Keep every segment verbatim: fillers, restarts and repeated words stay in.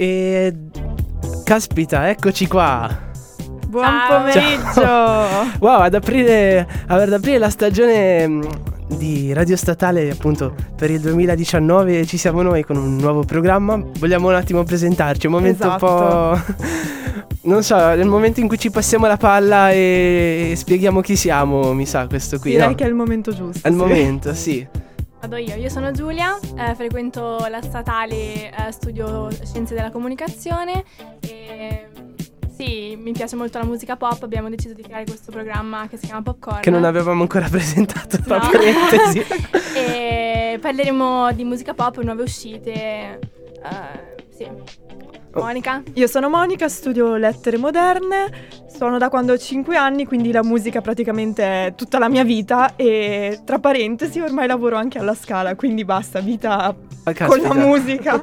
E caspita, eccoci qua. Buon Ciao. pomeriggio. Ciao. Wow, ad aprire, ad aprire la stagione di Radio Statale, appunto, per il duemiladiciannove ci siamo noi con un nuovo programma. Vogliamo un attimo presentarci, un momento esatto. un po'... non so, è il momento in cui ci passiamo la palla e spieghiamo chi siamo, mi sa, questo qui. Direi no? che è il momento giusto. È il sì. momento, sì. Vado io, io sono Giulia, eh, frequento la Statale, eh, studio Scienze della Comunicazione e... Sì, mi piace molto la musica pop, abbiamo deciso di creare questo programma che si chiama Popcorn. Che non avevamo ancora presentato, tra no. parentesi. E parleremo di musica pop, nuove uscite, uh, sì. Monica? Io sono Monica, studio lettere moderne, sono da quando ho cinque anni, quindi la musica praticamente è tutta la mia vita e, tra parentesi, ormai lavoro anche alla Scala, quindi basta, vita ah, con la musica.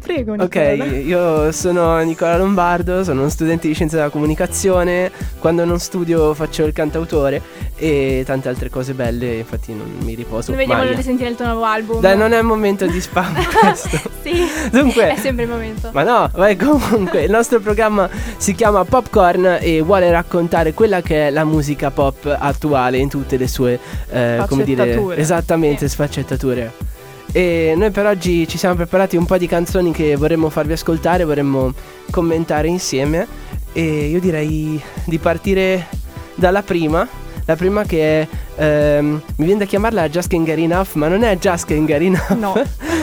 Prego, Nicola. Ok, io sono Nicola Lombardo, sono uno studente di scienze della comunicazione, quando non studio faccio il cantautore e tante altre cose belle, infatti non mi riposo mai. Noi vediamo di sentire il tuo nuovo album. Dai, non è il momento di spam questo. Sì, dunque, è sempre il momento. Ma no, vai, comunque il nostro programma si chiama Popcorn e vuole raccontare quella che è la musica pop attuale in tutte le sue, eh, come dire, esattamente, sì. sfaccettature. E noi per oggi ci siamo preparati un po' di canzoni che vorremmo farvi ascoltare, vorremmo commentare insieme. E io direi di partire dalla prima. La prima che è, ehm, mi viene da chiamarla Just Can't Get Enough, ma non è Just Can't Get Enough. No,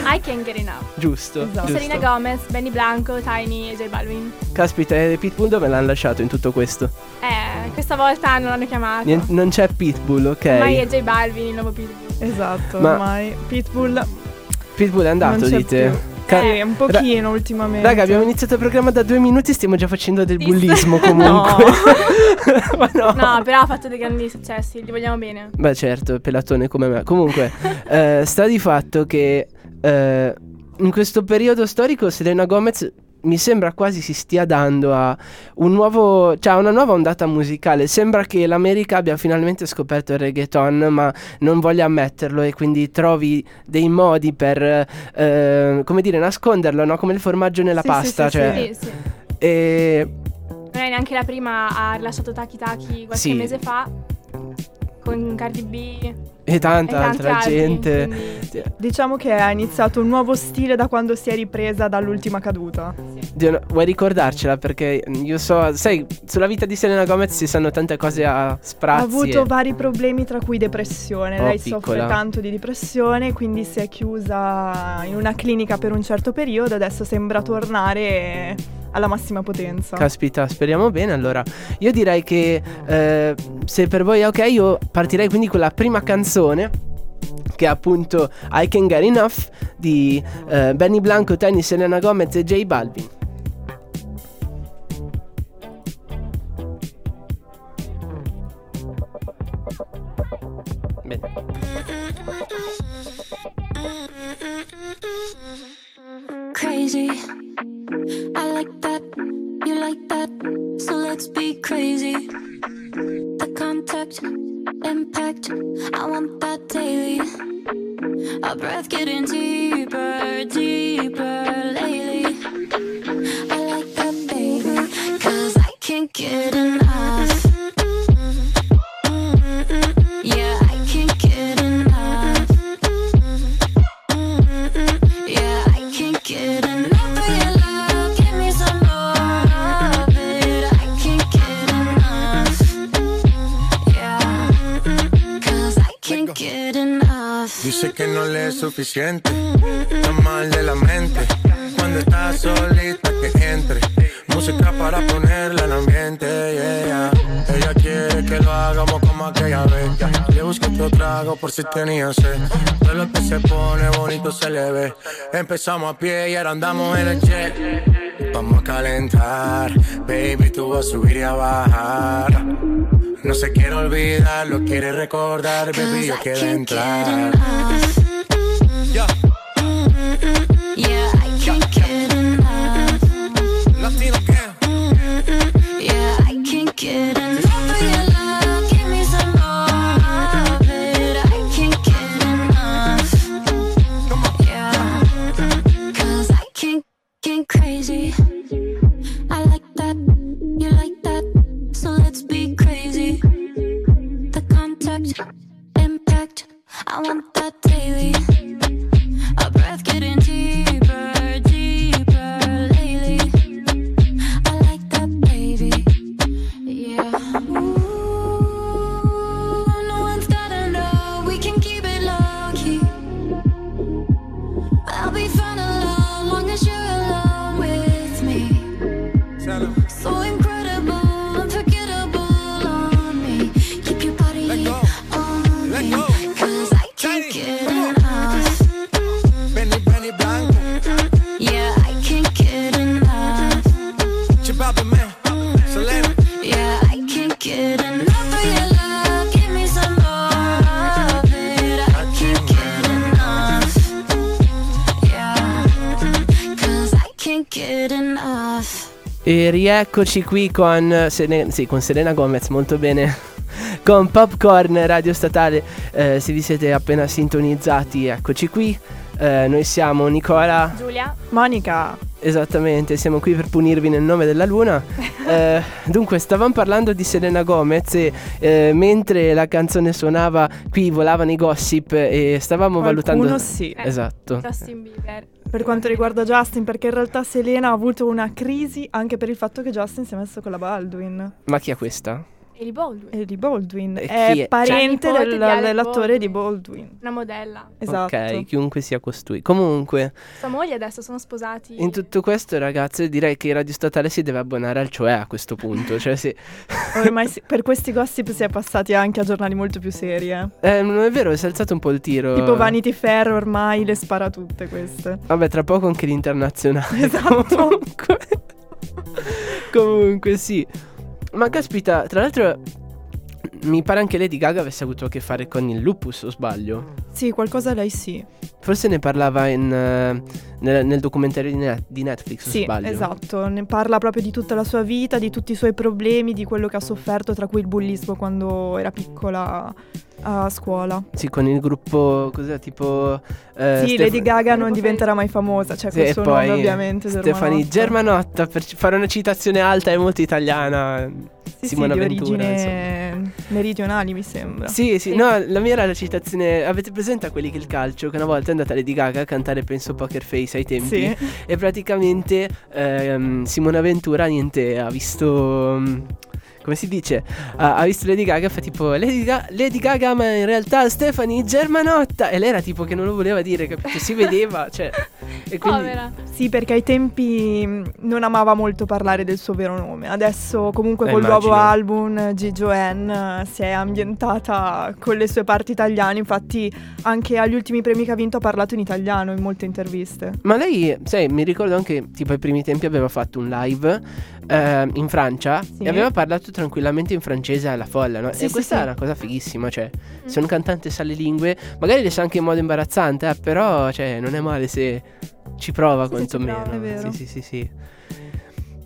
I Can't Get Enough. Giusto, esatto. giusto. Selena Gomez, Benny Blanco, Tainy e J Balvin. Caspita, e Pitbull dove l'hanno lasciato in tutto questo? Eh, questa volta non l'hanno chiamato. Nien- non c'è Pitbull, ok. Ormai è J Balvin, il nuovo Pitbull. Esatto, ma ormai Pitbull Pitbull è andato, dite più. Car- eh, un pochino Ra- ultimamente. Raga, abbiamo iniziato il programma da due minuti e stiamo già facendo del bullismo comunque. No. Ma no. no, però ha fatto dei grandi successi, li vogliamo bene. Beh certo, pelatone come me. Comunque, eh, sta di fatto che eh, in questo periodo storico Selena Gomez mi sembra quasi si stia dando a un nuovo, cioè una nuova ondata musicale. Sembra che l'America abbia finalmente scoperto il reggaeton, ma non voglia ammetterlo e quindi trovi dei modi per, eh, come dire, nasconderlo, no? Come il formaggio nella sì, pasta. Sì, cioè. sì, sì. E... non è neanche la prima, ha rilasciato Taki Taki qualche sì. mese fa con Cardi B. E tanta e altra altri, gente quindi. Diciamo che ha iniziato un nuovo stile da quando si è ripresa dall'ultima caduta. sì. Dio, vuoi ricordarcela? Perché io so, sai, sulla vita di Selena Gomez si sanno tante cose a sprazzi. Ha avuto e... vari problemi, tra cui depressione. oh, Lei piccola. soffre tanto di depressione, quindi si è chiusa in una clinica per un certo periodo. Adesso sembra tornare alla massima potenza. Caspita, speriamo bene. Allora, io direi che eh, se per voi è ok, io partirei quindi con la prima canzone, che è appunto I Can't Get Enough di eh, Benny Blanco, Tainy, Selena Gomez e J Balvin. Bene. Crazy, I like that, you like that, so let's be crazy. The contact, impact, I want that daily. Our breath getting deeper, deeper lately. I like that, baby, 'cause I can't get enough. Yeah, I can't get enough. Yeah, I can't get enough of your love. Give me some more of it. I can't get enough. Yeah, 'cause I can't get enough. Dice que no le es suficiente, está mal de la mente. Cuando está solita que entre, música para ponerla en ambiente. Yeah, yeah. Ella quiere que lo hagamos como aquella vez. Le busqué otro trago por si tenía sed. Todo lo que se pone bonito se le ve. Empezamos a pie y ahora andamos en el jet. Vamos a calentar, baby, tú vas a subir y a bajar. No se quiere olvidar, lo quiere recordar, baby, yo quiero entrar. Yeah, yeah, I can't get enough. Latino girl. Yeah, I can't get enough of your love. Give me some more of it. I can't get enough. Yeah, 'cause I can't get lately. Our breath getting deeper, deeper lately. I like that, baby. Yeah. Ooh, no one's gotta know. We can keep it low key. I'll be fine alone, long as you're alone with me. Shallow. So incredible, unforgettable on me. Keep your body on me. Let go. 'Cause I can't get enough. Benny, Benny Blanco. Yeah, I can't get enough. J Balvin, man. Selena. Yeah, I can't get enough of your love. Give me some more of it. I can't get enough. Yeah, 'cause I can't get enough. E rieccoci qui con, Selen- sì, con Selena Gomez, molto bene, con Popcorn Radio Statale. Eh, se vi siete appena sintonizzati, eccoci qui. Eh, noi siamo Nicola, Giulia, Monica. Esattamente, siamo qui per punirvi nel nome della luna. eh, Dunque, stavamo parlando di Selena Gomez e eh, mentre la canzone suonava qui volavano i gossip e stavamo Qualcuno valutando sì. eh, Esatto, Justin Bieber. Per quanto riguarda Justin, perché in realtà Selena ha avuto una crisi anche per il fatto che Justin si è messo con la Baldwin. Ma chi è questa? Haley Baldwin. Haley Baldwin e è, è parente cioè, del, di dell'attore Baldwin. di Baldwin. Una modella. Esatto. Ok, chiunque sia costui. Comunque, sua moglie adesso sono sposati. In tutto questo, ragazzi, direi che Radio Statale si deve abbonare al Cioè a questo punto. Cioè, sì. Ormai si, per questi gossip si è passati anche a giornali molto più seri. Eh, eh non è vero, si è alzato un po' il tiro. Tipo Vanity Fair ormai le spara tutte queste. Vabbè, tra poco anche l'Internazionale. Esatto. Comunque, comunque sì. Ma caspita, tra l'altro mi pare anche Lady Gaga avesse avuto a che fare con il lupus, o sbaglio? Sì, qualcosa lei sì. Forse ne parlava in, uh, nel, nel documentario di, Net- di Netflix, sì, o sbaglio? Sì, esatto, ne parla proprio di tutta la sua vita, di tutti i suoi problemi, di quello che ha sofferto, tra cui il bullismo quando era piccola a scuola. Sì, con il gruppo, cos'è, tipo... Eh, sì, Stef- Lady Gaga non diventerà mai famosa, cioè sì, questo nome ovviamente. Stefani Germanotta, per fare una citazione alta e molto italiana. Sì, Simona sì, di Ventura, origine insomma. meridionali mi sembra. Sì, sì, sì, no, la mia era la citazione, avete presente a quelli che il calcio, che una volta è andata Lady Gaga a cantare, penso, Poker Face ai tempi, sì. E praticamente ehm, Simona Ventura, niente, ha visto... Come si dice? Ah, ha visto Lady Gaga, fa tipo Lady, Ga- Lady Gaga, ma in realtà Stefani Germanotta. E lei era tipo che non lo voleva dire, capito? Si vedeva, cioè. E quindi... Povera. Sì, perché ai tempi non amava molto parlare del suo vero nome. Adesso comunque eh, col immagino. nuovo album G G O N si è ambientata con le sue parti italiane. Infatti anche agli ultimi premi che ha vinto ha parlato in italiano in molte interviste. Ma lei, sai, mi ricordo anche tipo ai primi tempi aveva fatto un live eh, in Francia, sì. E aveva parlato tranquillamente in francese alla folla, no? Sì, e sì, questa sì. è una cosa fighissima, cioè mm. se un cantante sa le lingue magari le sa anche in modo imbarazzante, eh, però cioè non è male se ci prova, sì, quantomeno ci prova, è vero. Sì, sì, sì, sì,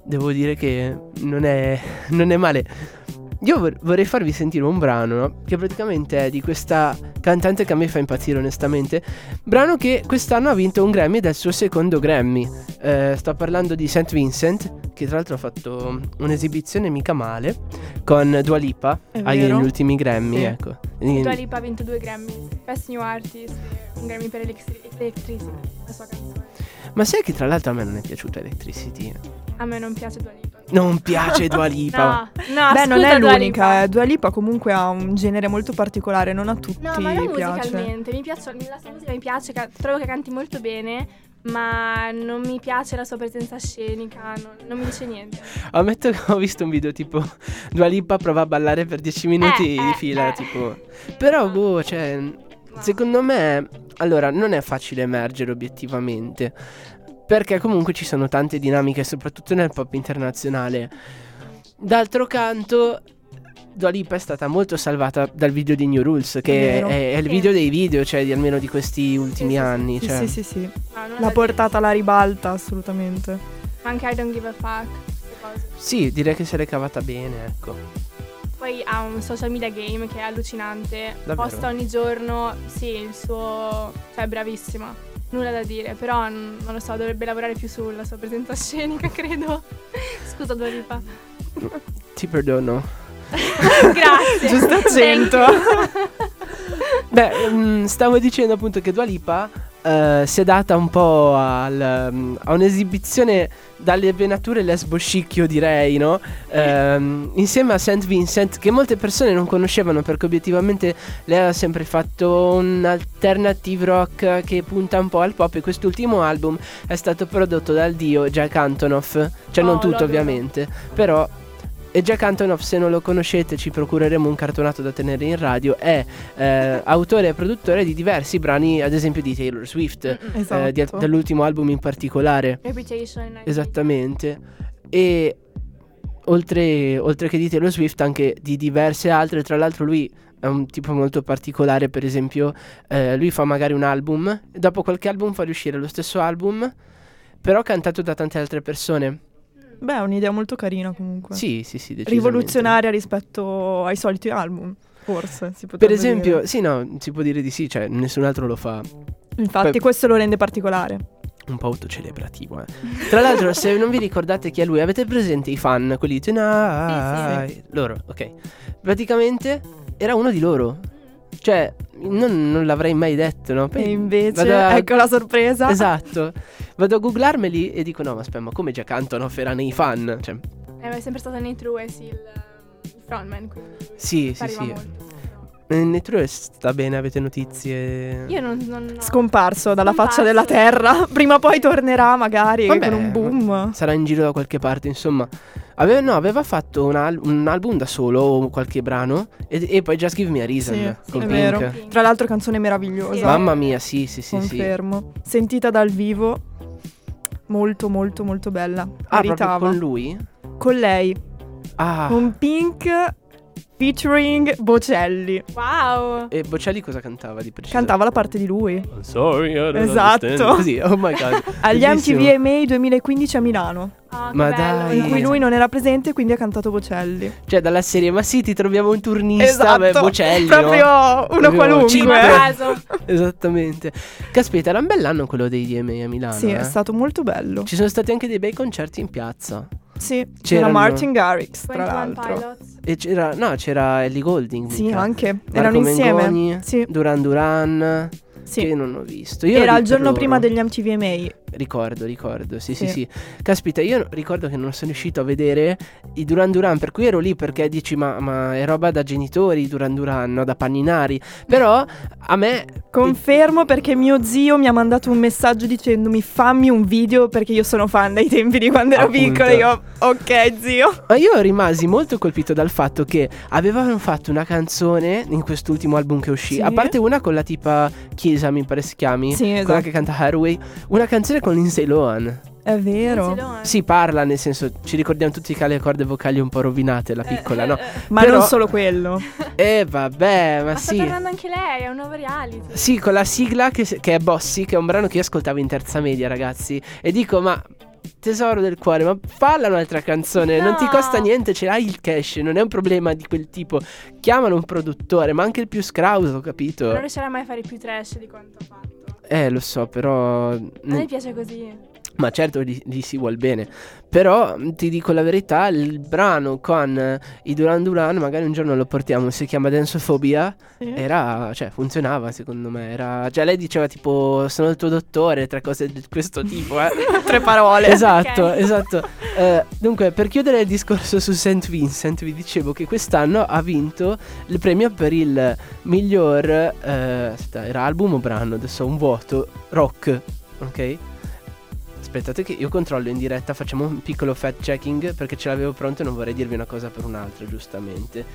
devo dire che non è non è male. Io vor- vorrei farvi sentire un brano, no? Che praticamente è di questa cantante che a me fa impazzire, onestamente. Brano che quest'anno ha vinto un Grammy ed è il suo secondo Grammy. eh, Sto parlando di Saint Vincent, che tra l'altro ha fatto un'esibizione mica male con Dua Lipa agli ultimi Grammy, sì. Ecco. Dua Lipa ha vinto due Grammy, Best New Artist, un Grammy per Electricity, la sua canzone. Ma sai che tra l'altro a me non è piaciuta Electricity? A me non piace Dua Lipa. Non piace Dua Lipa. No, no, beh, non è Dua l'unica. Lipa. Eh. Dua Lipa comunque ha un genere molto particolare, non a tutti piace. No, ma non musicalmente. Mi piace, la sua musica mi piace, trovo che canti molto bene, ma non mi piace la sua presenza scenica, non, non mi dice niente. Ammetto che ho visto un video tipo Dua Lipa prova a ballare per dieci minuti eh, di eh, fila, eh. tipo. Però boh, cioè, no. Secondo me, allora, non è facile emergere obiettivamente. Perché comunque ci sono tante dinamiche, soprattutto nel pop internazionale. D'altro canto, Dua Lipa è stata molto salvata dal video di New Rules, che è, è, è il video dei video, cioè di almeno di questi ultimi sì, anni. Sì, cioè. sì, sì, sì. No, non l'ha portata alla ribalta, assolutamente. Anche I Don't Give a Fuck. Sì, direi che se l'è cavata bene, ecco. Poi ha un social media game che è allucinante. Davvero? Posta ogni giorno, sì, il suo... cioè è bravissima. Nulla da dire, però non lo so, dovrebbe lavorare più sulla sua presenza scenica, credo. Scusa Dua Lipa. Ti perdono. Grazie. Giusto accento. Beh, mh, stavo dicendo appunto che Dua Lipa uh, si è data un po' al, um, a un'esibizione dalle venature lesbo chic, io direi, no? Um, insieme a Saint Vincent, che molte persone non conoscevano, perché obiettivamente lei ha sempre fatto un alternative rock che punta un po' al pop, e quest'ultimo album è stato prodotto dal dio Jack Antonoff. Cioè, oh, non tutto ovviamente, però... E Jack Antonoff, se non lo conoscete, ci procureremo un cartonato da tenere in radio. È eh, autore e produttore di diversi brani, ad esempio di Taylor Swift, esatto. eh, di, dell'ultimo album in particolare, Reputation. Esattamente. E oltre, oltre che di Taylor Swift, anche di diverse altre. Tra l'altro lui è un tipo molto particolare. Per esempio eh, lui fa magari un album, e dopo qualche album fa riuscire lo stesso album, però cantato da tante altre persone. Beh, è un'idea molto carina comunque. Sì, sì, sì, decisamente. Rivoluzionaria rispetto ai soliti album, forse si potrebbe. Per esempio, dire. Sì, no, si può dire di sì, cioè nessun altro lo fa. Infatti Poi... questo lo rende particolare. Un po' autocelebrativo, eh. Tra l'altro, se non vi ricordate chi è lui, avete presente i fan, quelli di Tonight? Sì, sì. Loro, ok. Praticamente era uno di loro. Cioè, non, non l'avrei mai detto, no? Poi e invece, a... ecco la sorpresa. Esatto. Vado a googlarmeli e dico, no, ma aspetta, ma come Jack Antonoff era nei fan? Cioè... Eh, è sempre stato nei Trues il, il frontman, quindi... Sì, sì, sì. Molto. Nei Trues sta bene, avete notizie? Io non... non ho... Scomparso dalla Scomparso. faccia della terra. Prima o poi tornerà, magari, vabbè, con un boom. Sarà in giro da qualche parte, insomma... Aveva, no, aveva fatto un, al- un album da solo, o qualche brano, e, e poi Just Give Me a Reason, sì, con sì, Pink. È vero. Pink. Tra l'altro canzone meravigliosa. Sì. Mamma mia, sì, sì, sì. Confermo. Sì. Sentita dal vivo, molto, molto, molto bella. Ah, meritava. Proprio con lui? Con lei. Ah. Con Pink... featuring Bocelli. Wow. E Bocelli cosa cantava di preciso? Cantava la parte di lui. I'm sorry, I don't esatto. Così, oh my god. Agli M T V M A duemilaquindici a Milano. Oh, ma dai. In cui lui non era presente, quindi ha cantato Bocelli. Cioè dalla serie, ma sì, ti troviamo un turnista, esatto. Beh, Bocelli, proprio no? Uno proprio qualunque. Esattamente. Caspita, era un bell'anno quello dei V M A a Milano. Sì, eh? È stato molto bello. Ci sono stati anche dei bei concerti in piazza. Sì, c'era Martin Garrix, tra l'altro. Pilots. E c'era, no, c'era Ellie Goulding. Sì, mica. Anche. Marco erano insieme. Mengoni, sì. Duran Duran. Sì. Che non ho visto. Io Era il giorno loro. prima degli M T V M A. Ricordo, ricordo. Sì, sì, sì, sì. Caspita, io ricordo che non sono riuscito a vedere i Duran Duran, per cui ero lì perché dici ma, ma è roba da genitori Duran Duran, no? Da panninari. Però a me... Confermo, perché mio zio mi ha mandato un messaggio dicendomi fammi un video perché io sono fan dei tempi di quando ero appunto piccola. Io, ok zio. Ma io rimasi molto colpito dal fatto che avevano fatto una canzone in quest'ultimo album che uscì, sì. A parte una con la tipa Chiesa, mi pare si chiami, sì, esatto. Quella che canta Hairway, una canzone con Lindsay Lohan. È vero. Si parla, nel senso, ci ricordiamo tutti che ha le corde vocali un po' rovinate, la piccola, no? Ma però... non solo quello. Eh vabbè, ma, ma sì. Ma sta tornando anche lei, è un nuovo reality. Sì, con la sigla che, che è Bossi, che è un brano che io ascoltavo in terza media, ragazzi. E dico, ma tesoro del cuore, ma falla un'altra canzone, no. Non ti costa niente, ce l'hai il cash, non è un problema di quel tipo. Chiamano un produttore, ma anche il più scrauso, capito? Non riuscirà mai a fare più trash di quanto ha fatto. Eh, lo so, però... A me piace così. Ma certo, gli, gli si vuol bene. Però, ti dico la verità, il brano con i Duran Duran, magari un giorno lo portiamo, si chiama Dancephobia, sì. Era, cioè, funzionava, secondo me. Era, cioè, lei diceva tipo, sono il tuo dottore, tre cose di questo tipo, eh. Tre parole. Esatto, okay. Esatto. Eh, dunque, per chiudere il discorso su Saint Vincent, vi dicevo che quest'anno ha vinto il premio per il miglior, eh, aspetta, era album o brano, adesso ho un vuoto, rock, ok? Aspettate che io controllo in diretta, facciamo un piccolo fact checking perché ce l'avevo pronto e non vorrei dirvi una cosa per un'altra, giustamente.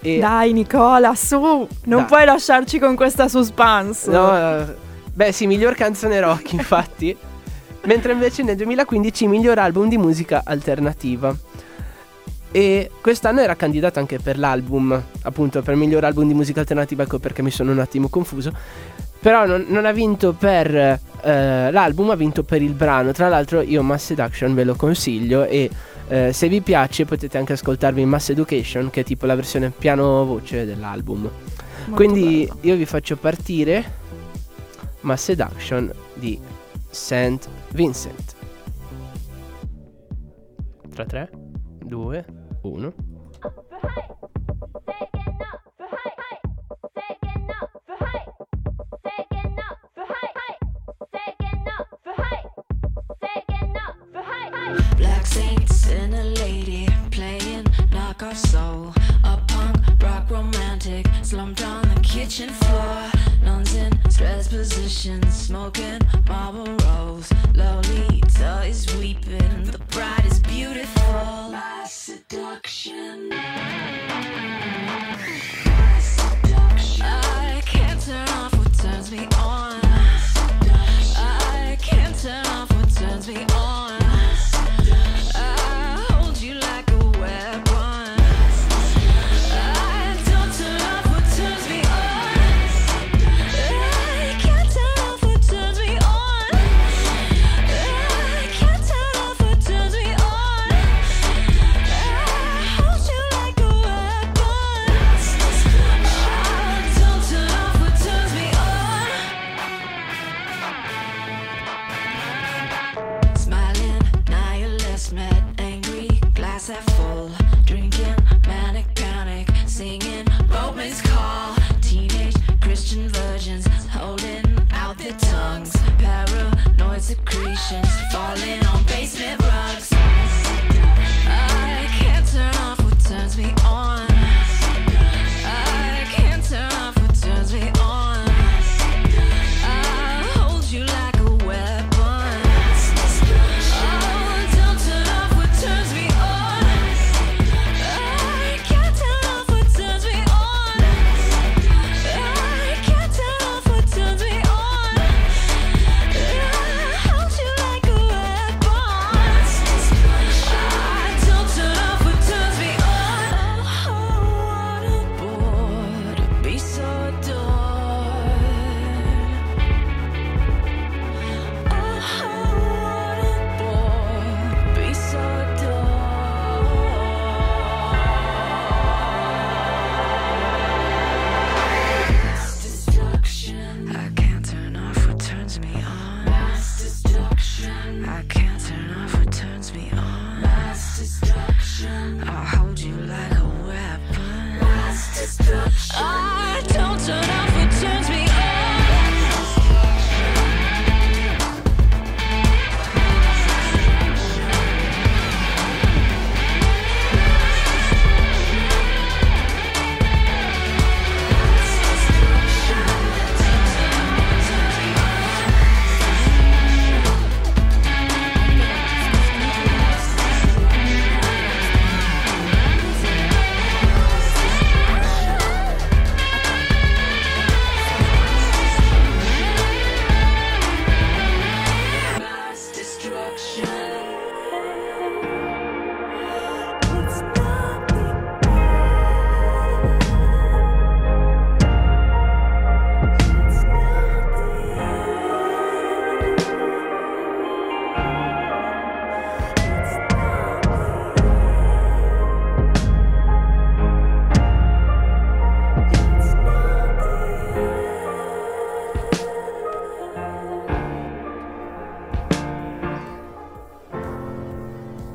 E dai Nicola, su, non dai. Puoi lasciarci con questa suspense. No, beh sì, miglior canzone rock infatti. Mentre invece nel duemilaquindici miglior album di musica alternativa. E quest'anno era candidato anche per l'album, appunto per miglior album di musica alternativa, ecco perché mi sono un attimo confuso. Però non, non ha vinto per eh, l'album, ha vinto per il brano. Tra l'altro io Mass Seduction ve lo consiglio e eh, se vi piace potete anche ascoltarvi Mass Education, che è tipo la versione piano voce dell'album. Molto Quindi bello. Io vi faccio partire Mass Seduction di Saint Vincent. Tra tre, due, uno. kitchen floor, nuns in stress positions, smoking Marlboros. Lolita is weeping, the bride is beautiful. My seduction, my seduction. I can't turn off what turns me on. I can't turn off what turns me on. I hold you like a web.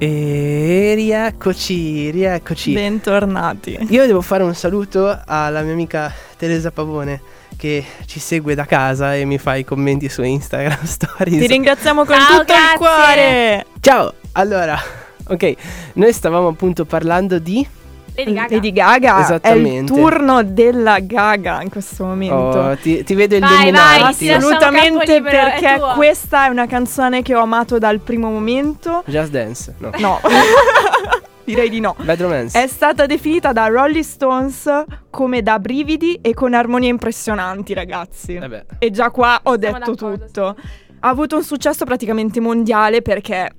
E rieccoci, rieccoci. Bentornati. Io devo fare un saluto alla mia amica Teresa Pavone, che ci segue da casa e mi fa i commenti su Instagram Stories. Ti ringraziamo con Ciao, tutto grazie. Il cuore. Ciao. Allora, ok, noi stavamo appunto parlando di Lady Gaga. Lady Gaga. Esattamente. È il turno della Gaga in questo momento. Oh, ti, ti vedo illuminata. Assolutamente, perché è questa è una canzone che ho amato dal primo momento. Just Dance. No. No. Direi di no. Bad Romance. È stata definita da Rolling Stones come da brividi e con armonie impressionanti, ragazzi. Vabbè. E già qua ho Siamo detto tutto. Sì. Ha avuto un successo praticamente mondiale perché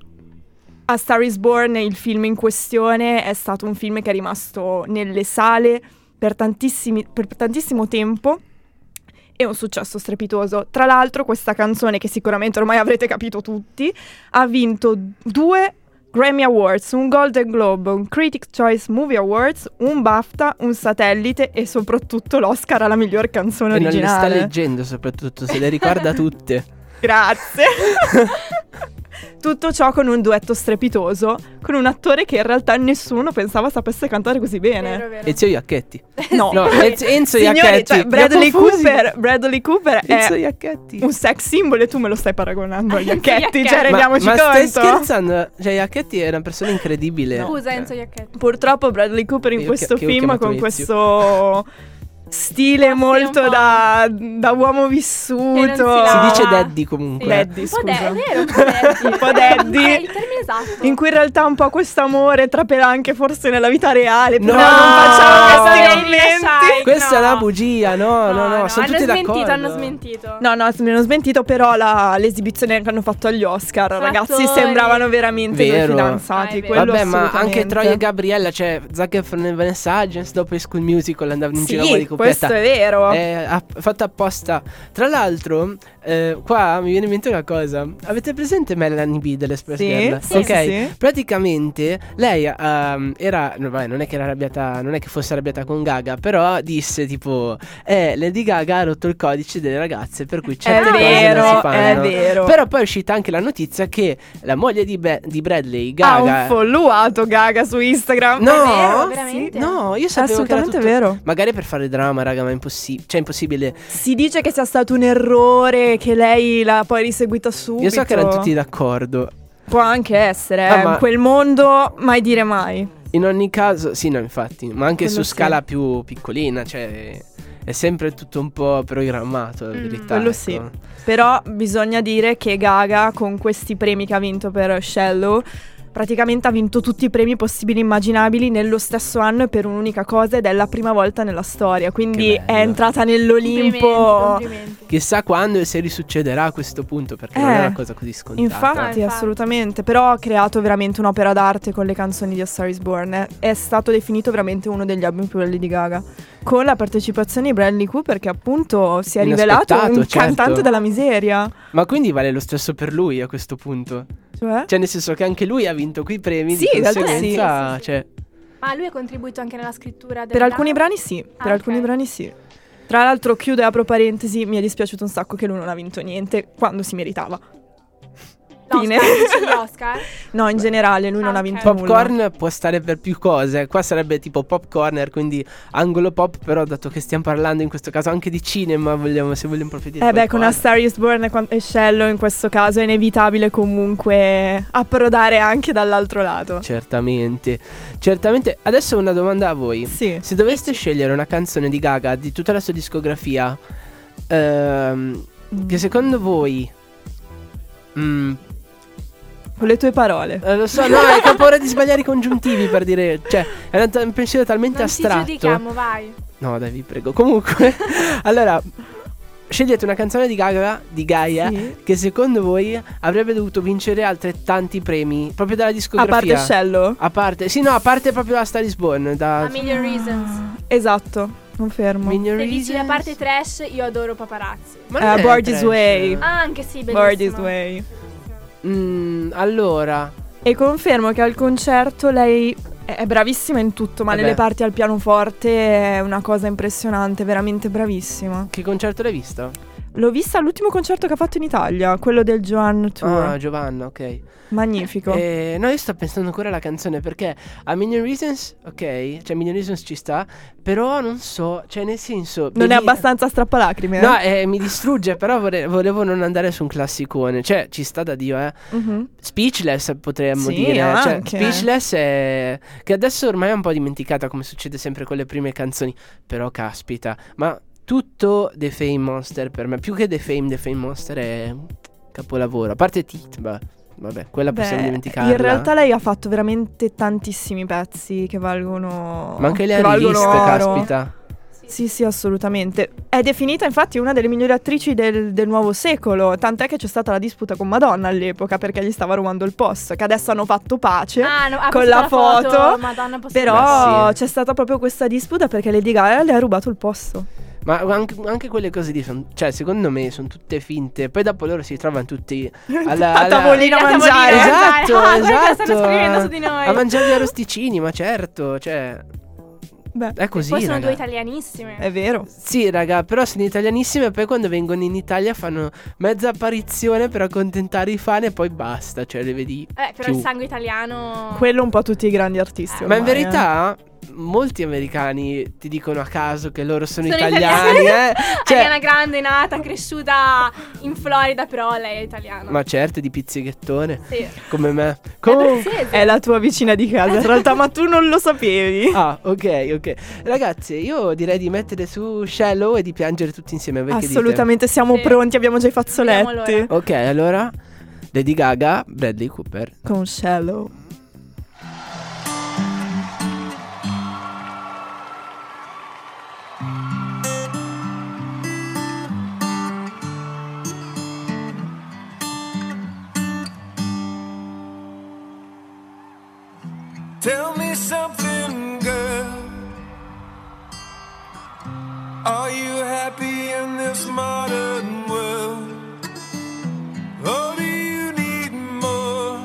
A Star is Born, il film in questione, è stato un film che è rimasto nelle sale per, tantissimi, per tantissimo tempo e un successo strepitoso. Tra l'altro questa canzone, che sicuramente ormai avrete capito tutti, ha vinto due Grammy Awards, un Golden Globe, un Critics' Choice Movie Awards, un BAFTA, un Satellite e soprattutto l'Oscar alla miglior canzone e originale. E non le sta leggendo soprattutto, se le ricorda tutte. Grazie. Tutto ciò con un duetto strepitoso, con un attore che in realtà nessuno pensava sapesse cantare così bene. Vero, vero. Enzo Iacchetti. No, no Enzo, Enzo Signori, Iacchetti. Cioè, Bradley Cooper, Bradley Cooper Enzo è Iacchetti. Un sex symbol e tu me lo stai paragonando a Iacchetti, Iacchetti. Cioè rendiamoci conto. Ma stai scherzando? Cioè Iacchetti è una persona incredibile. Scusa, no. Enzo Iacchetti. Purtroppo Bradley Cooper in Io questo che, film con questo stile Passi molto da, da uomo vissuto. Si, si dice daddy comunque. Daddy, scusa. Un po' daddy. Un po' daddy. È il termine esatto. In cui in realtà un po' questo amore trapela anche forse nella vita reale. Però no, non facciamo questi commenti. Questa no. è una bugia, no, no, no. no. Sono hanno tutti d'accordo. Hanno smentito, hanno smentito. No, no, hanno smentito, però la, l'esibizione che hanno fatto agli Oscar, fattori. Ragazzi, sembravano veramente due fidanzati. Ah, quello vabbè, ma anche Troy e Gabriella, cioè Zac Efron e Vanessa Hudgens dopo School Musical andavano in sì, giro di coppia. Questo è vero, è fatto apposta. Tra l'altro eh, qua mi viene in mente una cosa. Avete presente Melanie B dell'Express sì, Girl? Sì, ok, sì, sì. Praticamente lei um, era no, vabbè, non è che era arrabbiata, non è che fosse arrabbiata con Gaga, però disse tipo eh, Lady Gaga ha rotto il codice delle ragazze, per cui certe è cose vero, non si fanno. È vero. Però poi è uscita anche la notizia che la moglie di, Be- di Bradley, Gaga, ha followato Gaga su Instagram. No, è vero, veramente? Sì, no, io sapevo assolutamente che era tutto, vero. Magari per fare drama, raga, ma è impossibile, cioè impossibile. Si dice che sia stato un errore, che lei l'ha poi riseguita subito. Io so che erano tutti d'accordo. Può anche essere, ah, eh. ma... quel mondo mai dire mai. In ogni caso, sì, no, infatti, ma anche quello su sì. scala più piccolina, cioè è sempre tutto un po' programmato, la mm, verità. Quello ecco. sì. Però bisogna dire che Gaga, con questi premi che ha vinto per Shallow, praticamente ha vinto tutti i premi possibili e immaginabili nello stesso anno e per un'unica cosa, ed è la prima volta nella storia, quindi è entrata nell'Olimpo. Complimenti, complimenti. Chissà quando e se risuccederà a questo punto, perché eh, non è una cosa così scontata. Infatti, eh, assolutamente, però ha creato veramente un'opera d'arte con le canzoni di A Star is Born, eh. È stato definito veramente uno degli album più belli di Gaga, con la partecipazione di Bradley Cooper, che appunto si è rivelato un certo. cantante della miseria. Ma quindi vale lo stesso per lui a questo punto? Cioè? Cioè nel senso che anche lui ha vinto vinto quei premi, sì, di conseguenza sì, sì. Cioè. Ma lui ha contribuito anche nella scrittura del per brano? Alcuni brani sì, ah, per okay. alcuni brani sì. Tra l'altro chiudo e apro parentesi, mi è dispiaciuto un sacco che lui non ha vinto niente quando si meritava. Fine. L'Oscar? No, in generale lui ah, non okay. ha vinto Popcorn nulla. Può stare per più cose. Qua sarebbe tipo Popcorner, quindi angolo pop, però dato che stiamo parlando in questo caso anche di cinema, vogliamo, se vogliamo proprio dire. Eh beh, con A Star is Born e Shallow in questo caso è inevitabile comunque approdare anche dall'altro lato. Certamente. Certamente. Adesso una domanda a voi. Sì. Se doveste scegliere una canzone di Gaga di tutta la sua discografia ehm, mm. che secondo voi mm, con le tue parole eh, lo so, no, è che ho paura di sbagliare i congiuntivi per dire, cioè è un pensiero talmente non astratto. Non ci giudichiamo, vai. No, dai, vi prego. Comunque, allora, scegliete una canzone di Gaga, di Gaia, sì. che secondo voi avrebbe dovuto vincere altrettanti premi, proprio dalla discografia. A parte Shallow? A parte, sì, no, a parte proprio A Star is Born. Da... A Million Reasons. Esatto. Confermo. Mignor se dici la parte trash, io adoro Paparazzi. Ma uh, Bored This Way. Ah, anche sì, bellissimo. Bored This Way. Mm, allora. E confermo che al concerto lei è bravissima in tutto, ma eh nelle beh. parti al pianoforte è una cosa impressionante, veramente bravissima. Che concerto l'hai vista? L'ho vista all'ultimo concerto che ha fatto in Italia, quello del Joanna Tour. Ah, Giovanna, ok. Magnifico. Eh, no, io sto pensando ancora alla canzone, perché a Million Reasons, ok, cioè Million Reasons ci sta, però non so, cioè nel senso... Non è abbastanza strappalacrime, eh? No, eh, mi distrugge, però vole- volevo non andare su un classicone, cioè ci sta da Dio, eh. Uh-huh. Speechless potremmo sì, dire, cioè, Speechless è... che adesso ormai è un po' dimenticata, come succede sempre con le prime canzoni, però caspita, ma... Tutto The Fame Monster per me. Più che The Fame, The Fame Monster è capolavoro. A parte Titba, vabbè, quella beh, possiamo dimenticarla. In realtà lei ha fatto veramente tantissimi pezzi che valgono. Ma anche le riviste, caspita. Sì, sì, assolutamente. È definita infatti una delle migliori attrici del, del nuovo secolo. Tant'è che c'è stata la disputa con Madonna all'epoca, perché gli stava rubando il posto, che adesso hanno fatto pace ah, no, con la, la foto, foto. Madonna, però sì. c'è stata proprio questa disputa perché Lady Gaga le ha rubato il posto. Ma anche, anche quelle cose lì son, cioè secondo me sono tutte finte. Poi dopo loro si trovano tutti alla, alla... a tavolino a mangiare. Esatto, ah, esatto. Stanno scrivendo su di noi. A mangiare gli arrosticini, ma certo, cioè beh, è così, poi sono raga. Due italianissime. È vero. Sì raga, però sono italianissime. E poi quando vengono in Italia fanno mezza apparizione per accontentare i fan e poi basta, cioè le vedi eh, però più. Il sangue italiano, quello un po' tutti i grandi artisti eh, ormai, ma in verità eh. molti americani ti dicono a caso che loro sono, sono italiani, italiani. Eh? Cioè, Ariana Grande è nata, cresciuta in Florida, però lei è italiana. Ma certo, di pizzighettone, sì. Come me. Comunque è la tua vicina di casa in realtà, ma tu non lo sapevi. Ah, ok, ok. Ragazzi, io direi di mettere su Shallow e di piangere tutti insieme. Assolutamente, dite? Siamo sì. pronti, abbiamo già i fazzoletti. Ok, allora Lady Gaga, Bradley Cooper con Shallow. Tell me something, girl. Are you happy in this modern world? Or do you need more?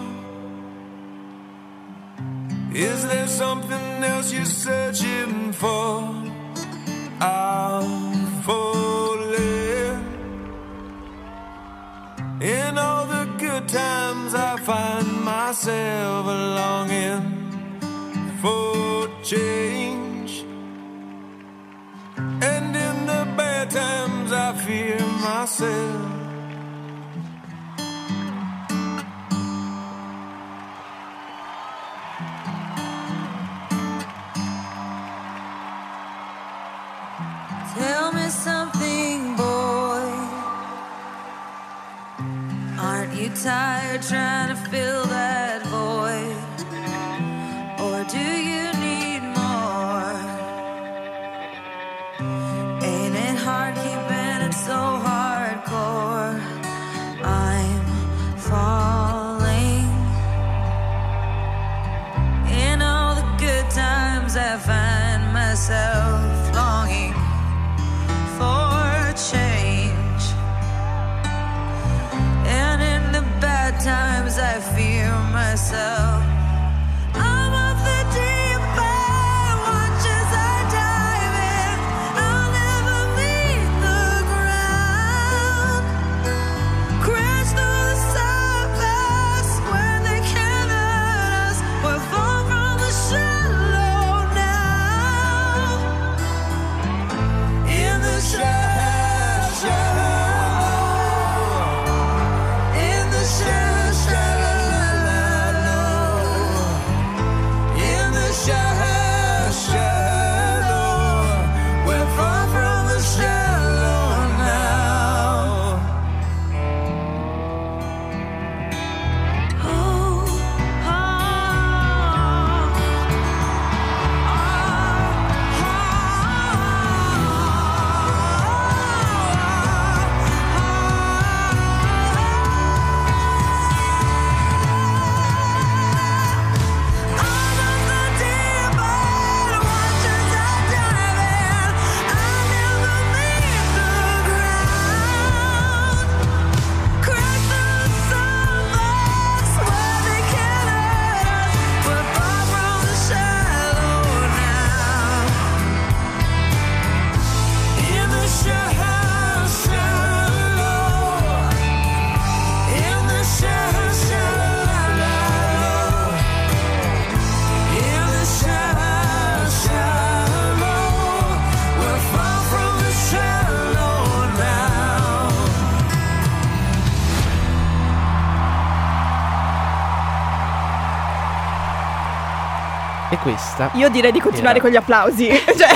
Is there something else you're searching for? I'm falling. In all the good times I find myself longing for change, and in the bad times I fear myself. Tell me something, boy. Aren't you tired trying to fill that void? Or do you need more? Ain't it hard keeping it so hardcore? I'm falling. In all the good times I find myself longing for change, and in the bad times I fear myself. Questa. Io direi di continuare yeah. con gli applausi. Cioè,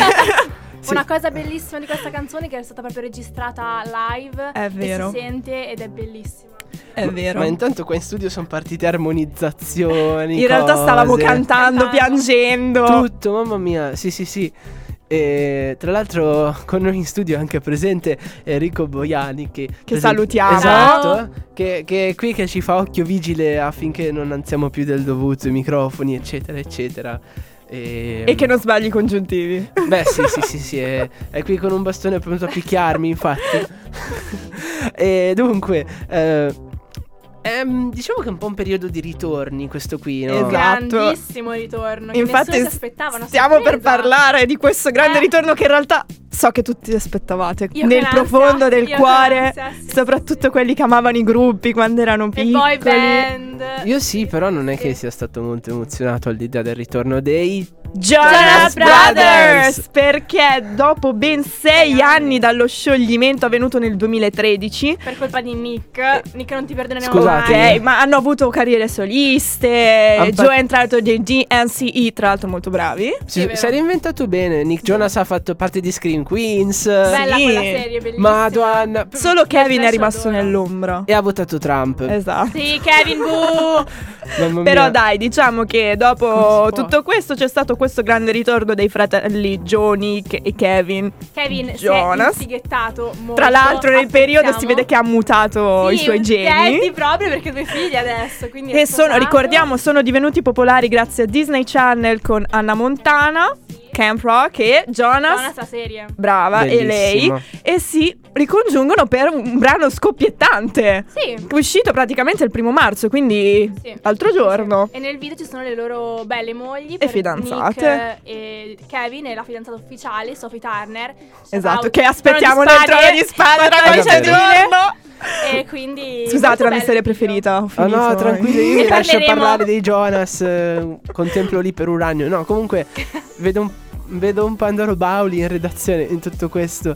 sì. Una cosa bellissima di questa canzone è che è stata proprio registrata live. È vero. E si sente ed è bellissima. È vero. Ma, ma intanto qua in studio sono partite armonizzazioni. In cose. realtà stavamo cantando, cantando, piangendo. Tutto, mamma mia. Sì, sì, sì. E tra l'altro con noi in studio è anche presente Enrico Boiani che, che presente, salutiamo, esatto, che, che è qui che ci fa occhio vigile affinché non alziamo più del dovuto i microfoni eccetera eccetera. E, e che non sbagli i congiuntivi. Beh sì sì sì, sì è, è qui con un bastone pronto a picchiarmi infatti. E dunque eh, è, diciamo che è un po' un periodo di ritorni questo qui, no? Esatto. Grandissimo ritorno. Infatti si aspettava una stiamo sorpresa. Per parlare di questo grande eh. ritorno che in realtà so che tutti aspettavate io nel profondo del cuore, sì, soprattutto sì. quelli che amavano i gruppi quando erano piccoli e poi band. Io sì, sì però non è sì. che sia stato molto emozionato all'idea del ritorno dei Jonas Brothers, perché dopo ben sei anni dallo scioglimento avvenuto nel duemilatredici per colpa di Nick, Nick non ti perdoneremo mai, ma hanno avuto carriere soliste. Ampa- Joe è entrato dei D N C E, tra l'altro molto bravi. Si, si è reinventato bene. Nick Jonas ha fatto parte di Scream Queens. Bella sì. Quella serie bellissima. Madonna. Solo Kevin è rimasto nell'ombra e ha votato Trump. Esatto. Sì, Kevin bu. Però dai, diciamo che dopo tutto questo c'è stato questo grande ritorno dei fratelli Johnny e Kevin. Kevin Jonas si è insighettato molto. Tra l'altro nel periodo si vede che ha mutato sì, i suoi geni. Sì, proprio perché due figli adesso, quindi e sono, ricordiamo, sono divenuti popolari grazie a Disney Channel con Anna Montana, Camp Rock e Jonas, Jonas la serie. Brava, bellissimo. E lei. E si ricongiungono per un brano scoppiettante. Sì. Uscito praticamente il primo marzo, quindi sì. l'altro giorno. Sì. E nel video ci sono le loro belle mogli e fidanzate. Nick e Kevin e la fidanzata ufficiale, Sophie Turner. Esatto, che aspettiamo nel trono di spade tra qualche giorno. E quindi scusate la mia serie preferita. Ah no, tranquilli, io vi lascio parlare dei Jonas. Contemplo lì per un ragno. No, comunque vedo un Vedo un Pandoro Bauli in redazione in tutto questo.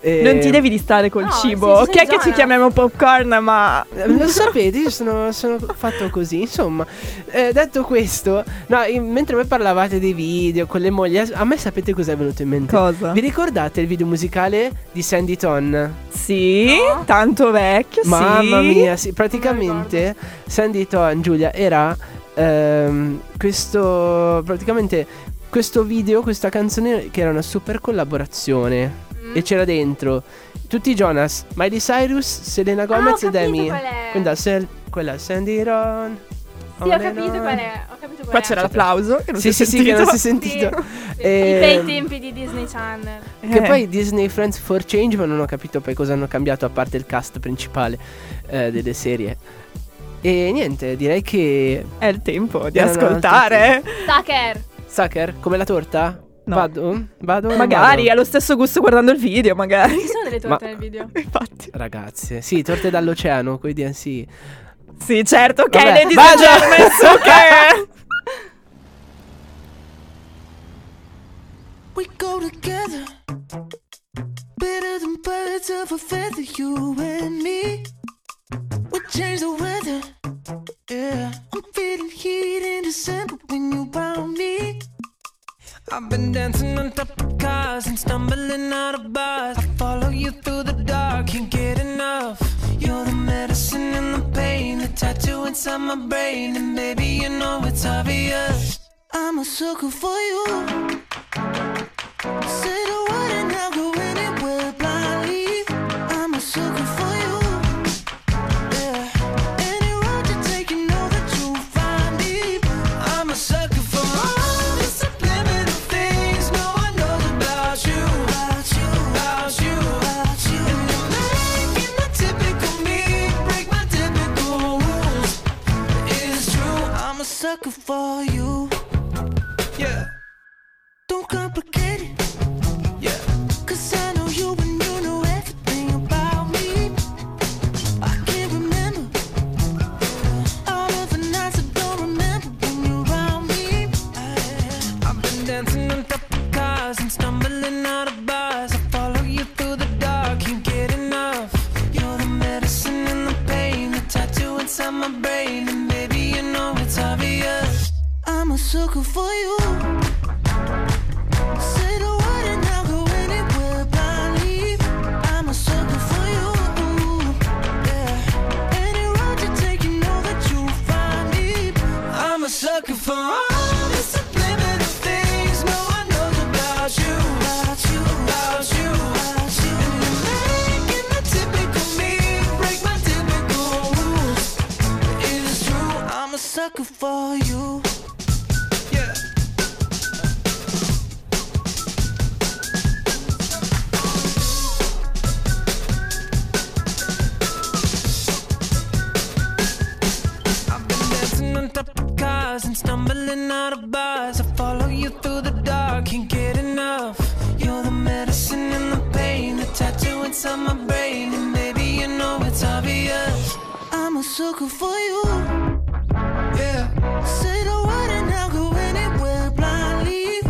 E... non ti devi distare col no, cibo. Sì, che è che ci chiamiamo Popcorn, ma lo sapete, sono, sono fatto così. Insomma, eh, detto questo, no, in, mentre voi parlavate dei video con le mogli, a me sapete cosa è venuto in mente? Cosa? Vi ricordate il video musicale di Sandy Ton? Sì, no? Tanto vecchio. Mamma sì. mia, sì. Praticamente Sandy Ton, Giulia, era ehm, questo praticamente. Questo video, questa canzone che era una super collaborazione mm. e c'era dentro tutti i Jonas, Miley Cyrus, Selena Gomez ah, e Demi. Quella sel- quella Sandy Ron. Sì, ho capito on. qual è. Ho capito qual Qua è. c'era l'applauso che non sì, si sì, sì, che non si è sentito. Sì, sì. E... i bei tempi di Disney Channel. Che eh. poi Disney Friends for Change, ma non ho capito poi cosa hanno cambiato a parte il cast principale eh, delle serie. E niente, direi che è il tempo di ascoltare Tucker. Sucker? Come la torta? No. Vado? Vado? Magari, ha lo stesso gusto guardando il video, magari. Ci sono delle torte Ma... nel video. Infatti. Ragazze, sì, torte dall'oceano, quei D N C. Sì, certo, ok, Lady Germes, ok. We go together, better than birds of a feather, you and me. We change the weather, yeah. I'm feeling heat in December when you found me. I've been dancing on top of cars and stumbling out of bars. I follow you through the dark, can't get enough. You're the medicine and the pain, the tattoo inside my brain. And baby, you know it's obvious I'm a sucker for you. Say the word and I'll go anywhere blindly. I'm a sucker for you. Sucker for you, yeah. Don't complicate it, yeah. 'Cause I know you and you know everything about me. I can't remember all of the nights I don't remember when you're around me. I've been dancing on top of cars and stumbling out of bars. I follow you through the dark, can't get enough. You're the medicine and the pain, the tattoo inside my brain. And baby, you know it's obvious I'm a sucker for you. Say the word and I'll go anywhere blindly. I'm a sucker for you. Yeah. Any road you take, you know that you'll find me. I'm a sucker for all the subliminal things no one knows about you. About you, about you, about you. And you're making the typical me break my typical rules. It's true, I'm a sucker for you. And stumbling out of bars, I follow you through the dark, can't get enough. You're the medicine and the pain, the tattoo inside my brain. And maybe you know it's obvious I'm a sucker for you. Yeah. Say the word and I'll go anywhere blindly.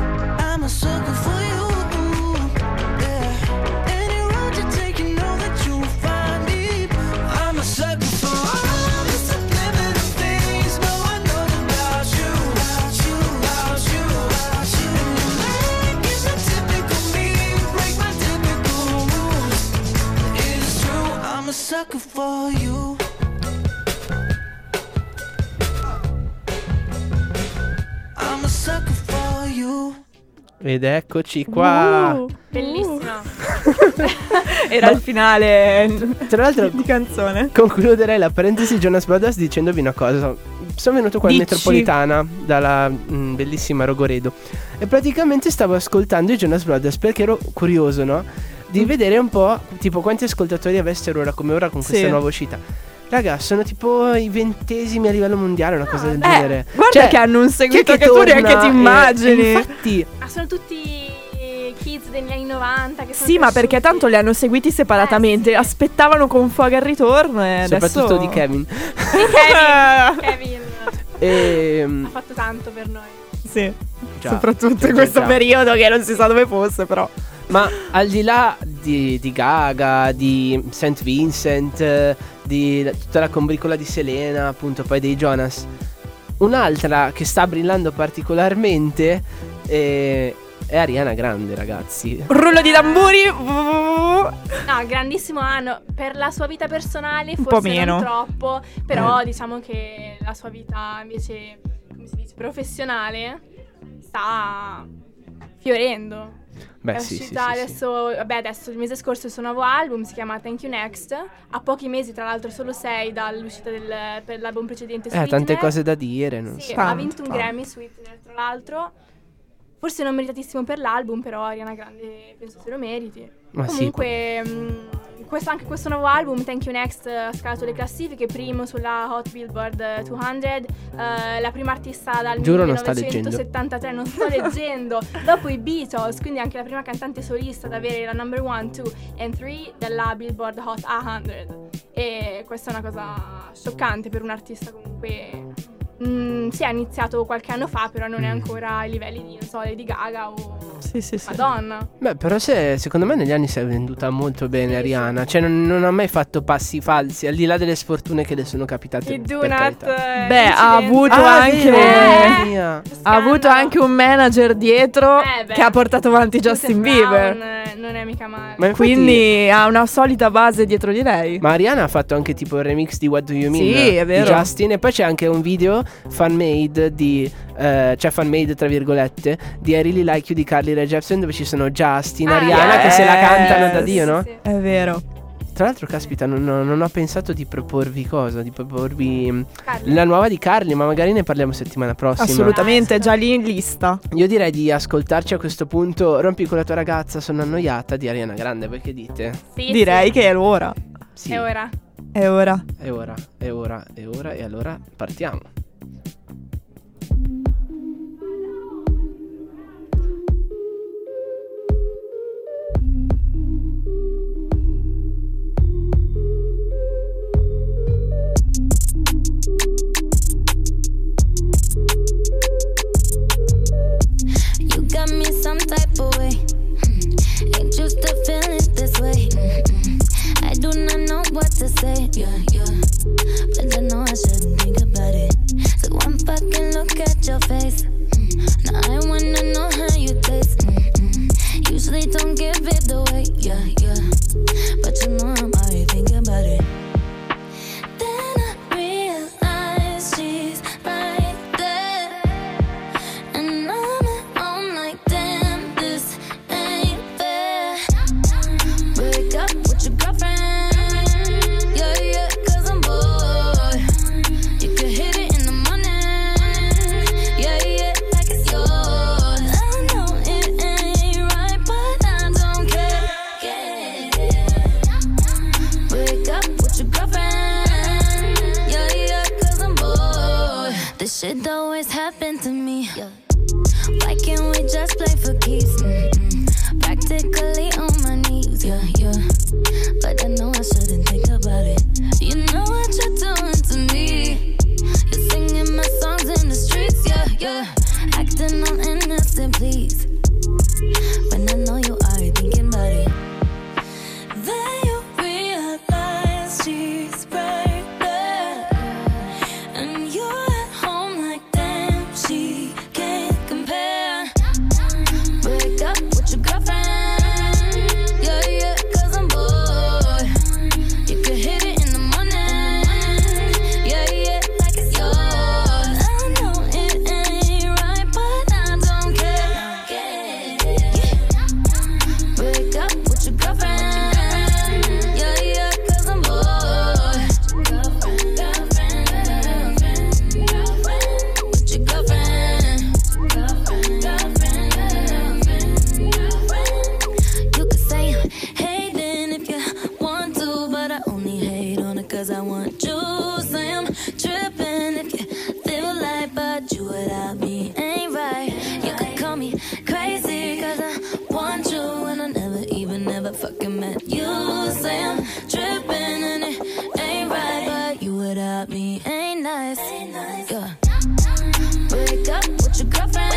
Ed eccoci qua. Uh, Bellissimo. Era il finale, tra l'altro, di canzone. Concluderei la parentesi Jonas Brothers dicendovi una cosa. Sono venuto qua in metropolitana dalla mh, bellissima Rogoredo e praticamente stavo ascoltando i Jonas Brothers perché ero curioso, no? Di mm. vedere un po' tipo quanti ascoltatori avessero ora come ora con sì. questa nuova uscita. Raga, sono tipo i ventesimi a livello mondiale, una no, cosa del eh, genere. Guarda, cioè, che hanno un seguito che, che tu neanche ti immagini. Infatti, ah, sono tutti kids degli anni novanta che sono. Sì, ma perché tanto li hanno seguiti separatamente, eh, sì. aspettavano con fuoco il ritorno e soprattutto adesso... di Kevin. Kevin, Kevin. E... ha fatto tanto per noi. Sì, già, soprattutto già, in questo già. periodo che non si sa dove fosse, però. Ma al di là di, di Gaga, di Saint Vincent, di la, tutta la combricola di Selena, appunto, poi dei Jonas, un'altra che sta brillando particolarmente è, è Ariana Grande, ragazzi. Rullo di tamburi. No, grandissimo anno. Per la sua vita personale forse un po' meno. Non troppo. Però eh. diciamo che la sua vita invece, come si dice, professionale sta fiorendo. Beh, è uscita sì, sì, adesso, sì. Vabbè, adesso il mese scorso il suo nuovo album si chiama Thank You Next. A pochi mesi, tra l'altro, solo sei dall'uscita del, per l'album precedente. Eh, tante cose da dire, non sì, so. Ha vinto un tanto. Grammy su Whitney, tra l'altro. Forse non meritatissimo per l'album, però Ariana Grande penso se lo meriti. Ma comunque, sì. mh, questo, anche questo nuovo album, Thank You Next, ha scalato le classifiche. Primo sulla Hot Billboard duecento, eh, la prima artista dal Giuro millenovecentosettantatré, non sto leggendo. Dopo i Beatles, quindi anche la prima cantante solista ad avere la number one, two and three della Billboard Hot cento. E questa è una cosa scioccante per un artista comunque... Mm, sì, ha iniziato qualche anno fa, però non è ancora ai livelli di, non so, Lady Gaga o sì, sì, sì. Madonna. Beh, però se, secondo me negli anni si è venduta molto bene, sì, Ariana. Cioè non, non ha mai fatto passi falsi, al di là delle sfortune che le sono capitate. Il Donut. Beh, ha avuto ah, anche eh, eh, ha avuto anche un manager dietro eh, che ha portato avanti Justin Bieber. Non è mica male. Ma infatti, quindi ha una solida base dietro di lei. Ma Ariana ha fatto anche tipo il remix di What Do You Mean? Sì, è vero. Di Justin. E poi c'è anche un video fan-made di eh, cioè fan-made tra virgolette di I Really Like You di Carly Rae Jepsen, dove ci sono Justin, ah, Ariana yes. che se la cantano da Dio, no? Sì, sì. È vero. Tra l'altro, caspita, non, non ho pensato di proporvi cosa, di proporvi Carly. La nuova di Carly, ma magari ne parliamo settimana prossima. Assolutamente, è già lì in lista. Io direi di ascoltarci a questo punto Rompi con la tua ragazza, sono annoiata di Ariana Grande, voi che dite? Sì, direi sì. che è l'ora. Sì. È ora. È ora. È ora, è ora, è ora e allora partiamo. Got me some type of way. Ain't used to feeling this way. I do not know what to say. Yeah, yeah. But I know I shouldn't think about it. So one fucking look at your face. Now I wanna know how you taste. Usually don't give it away. Yeah, yeah. But you know I'm already thinking about it. It always happened to me. Yeah. Why can't we just play for keeps? Mm-mm. Practically on my knees. Yeah, yeah. But I know I shouldn't think about it. You know what you're doing to me. You're singing my songs in the streets. Yeah, yeah. Acting all innocent, please. When I know you are thinking about it. Then you realize she's right. juice. I am tripping if you feel like, but you without me ain't right. You could call me crazy, cause I want you, and I never even ever fucking met you. Say I'm tripping and it ain't right, but you without me ain't nice. Yeah. Break up with your girlfriend.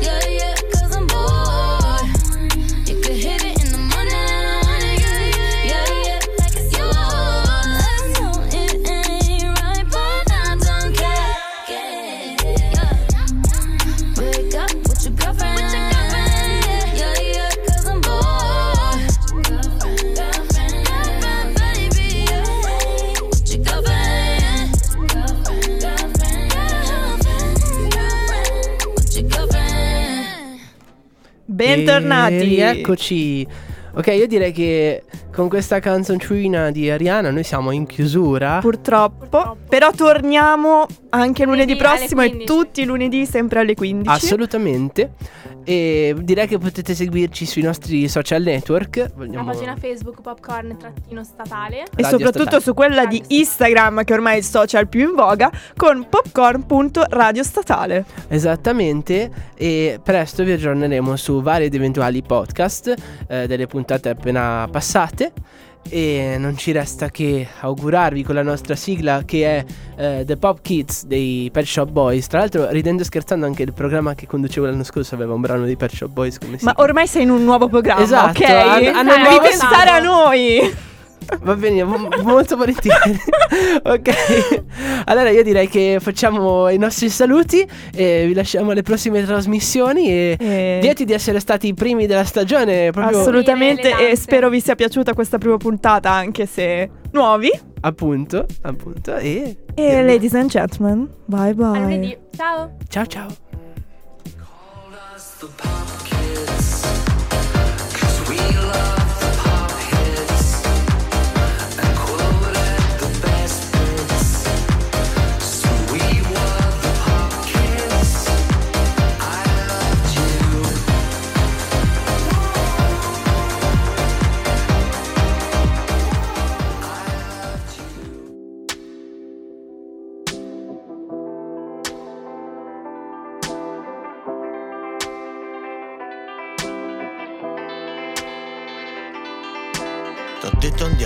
Yeah, yeah, cause I'm bored. You can hit it in the morning. Yeah, yeah, like it's yours. I know it ain't right, but I don't care. Yeah. Break up with your girlfriend. Yeah, yeah, cause I'm bored. Girlfriend, baby, yeah. With your girlfriend. Girlfriend, girlfriend. With your girlfriend. E Bentornati. rieccoci. Ok, io direi che con questa canzoncina di Ariana noi siamo in chiusura. Purtroppo, però torniamo anche lunedì Lunedì alle prossimo e quindici. tutti i lunedì sempre alle quindici. Assolutamente. E direi che potete seguirci sui nostri social network. La Vogliamo- pagina Facebook Popcorn trattino statale. E Radio soprattutto Statale. su quella di Radio Instagram, che ormai è il social più in voga, con popcorn punto radio statale. Esattamente, e presto vi aggiorneremo su vari ed eventuali podcast eh, delle puntate appena passate, e non ci resta che augurarvi con la nostra sigla, che è eh, The Pop Kids dei Pet Shop Boys. Tra l'altro, ridendo e scherzando, anche il programma che conducevo l'anno scorso aveva un brano dei Pet Shop Boys come sigla. Ma ormai sei in un nuovo programma, Esatto, ok? hanno- hanno un Devi nuovo- pensare a noi. Va bene, mo- molto volentieri. Ok, allora io direi che facciamo i nostri saluti e vi lasciamo alle prossime trasmissioni, e E- lieti di essere stati i primi della stagione, proprio Assolutamente, Sì, e elegante. spero vi sia piaciuta questa prima puntata, anche se nuovi. appunto, appunto e E ladies and gentlemen, bye bye. A lunedì, ciao. ciao ciao. The pop kids, cause we love the pop hits, and quoted the best bits. So we were the pop kids. I loved you. I loved you. T'ho detto andiamo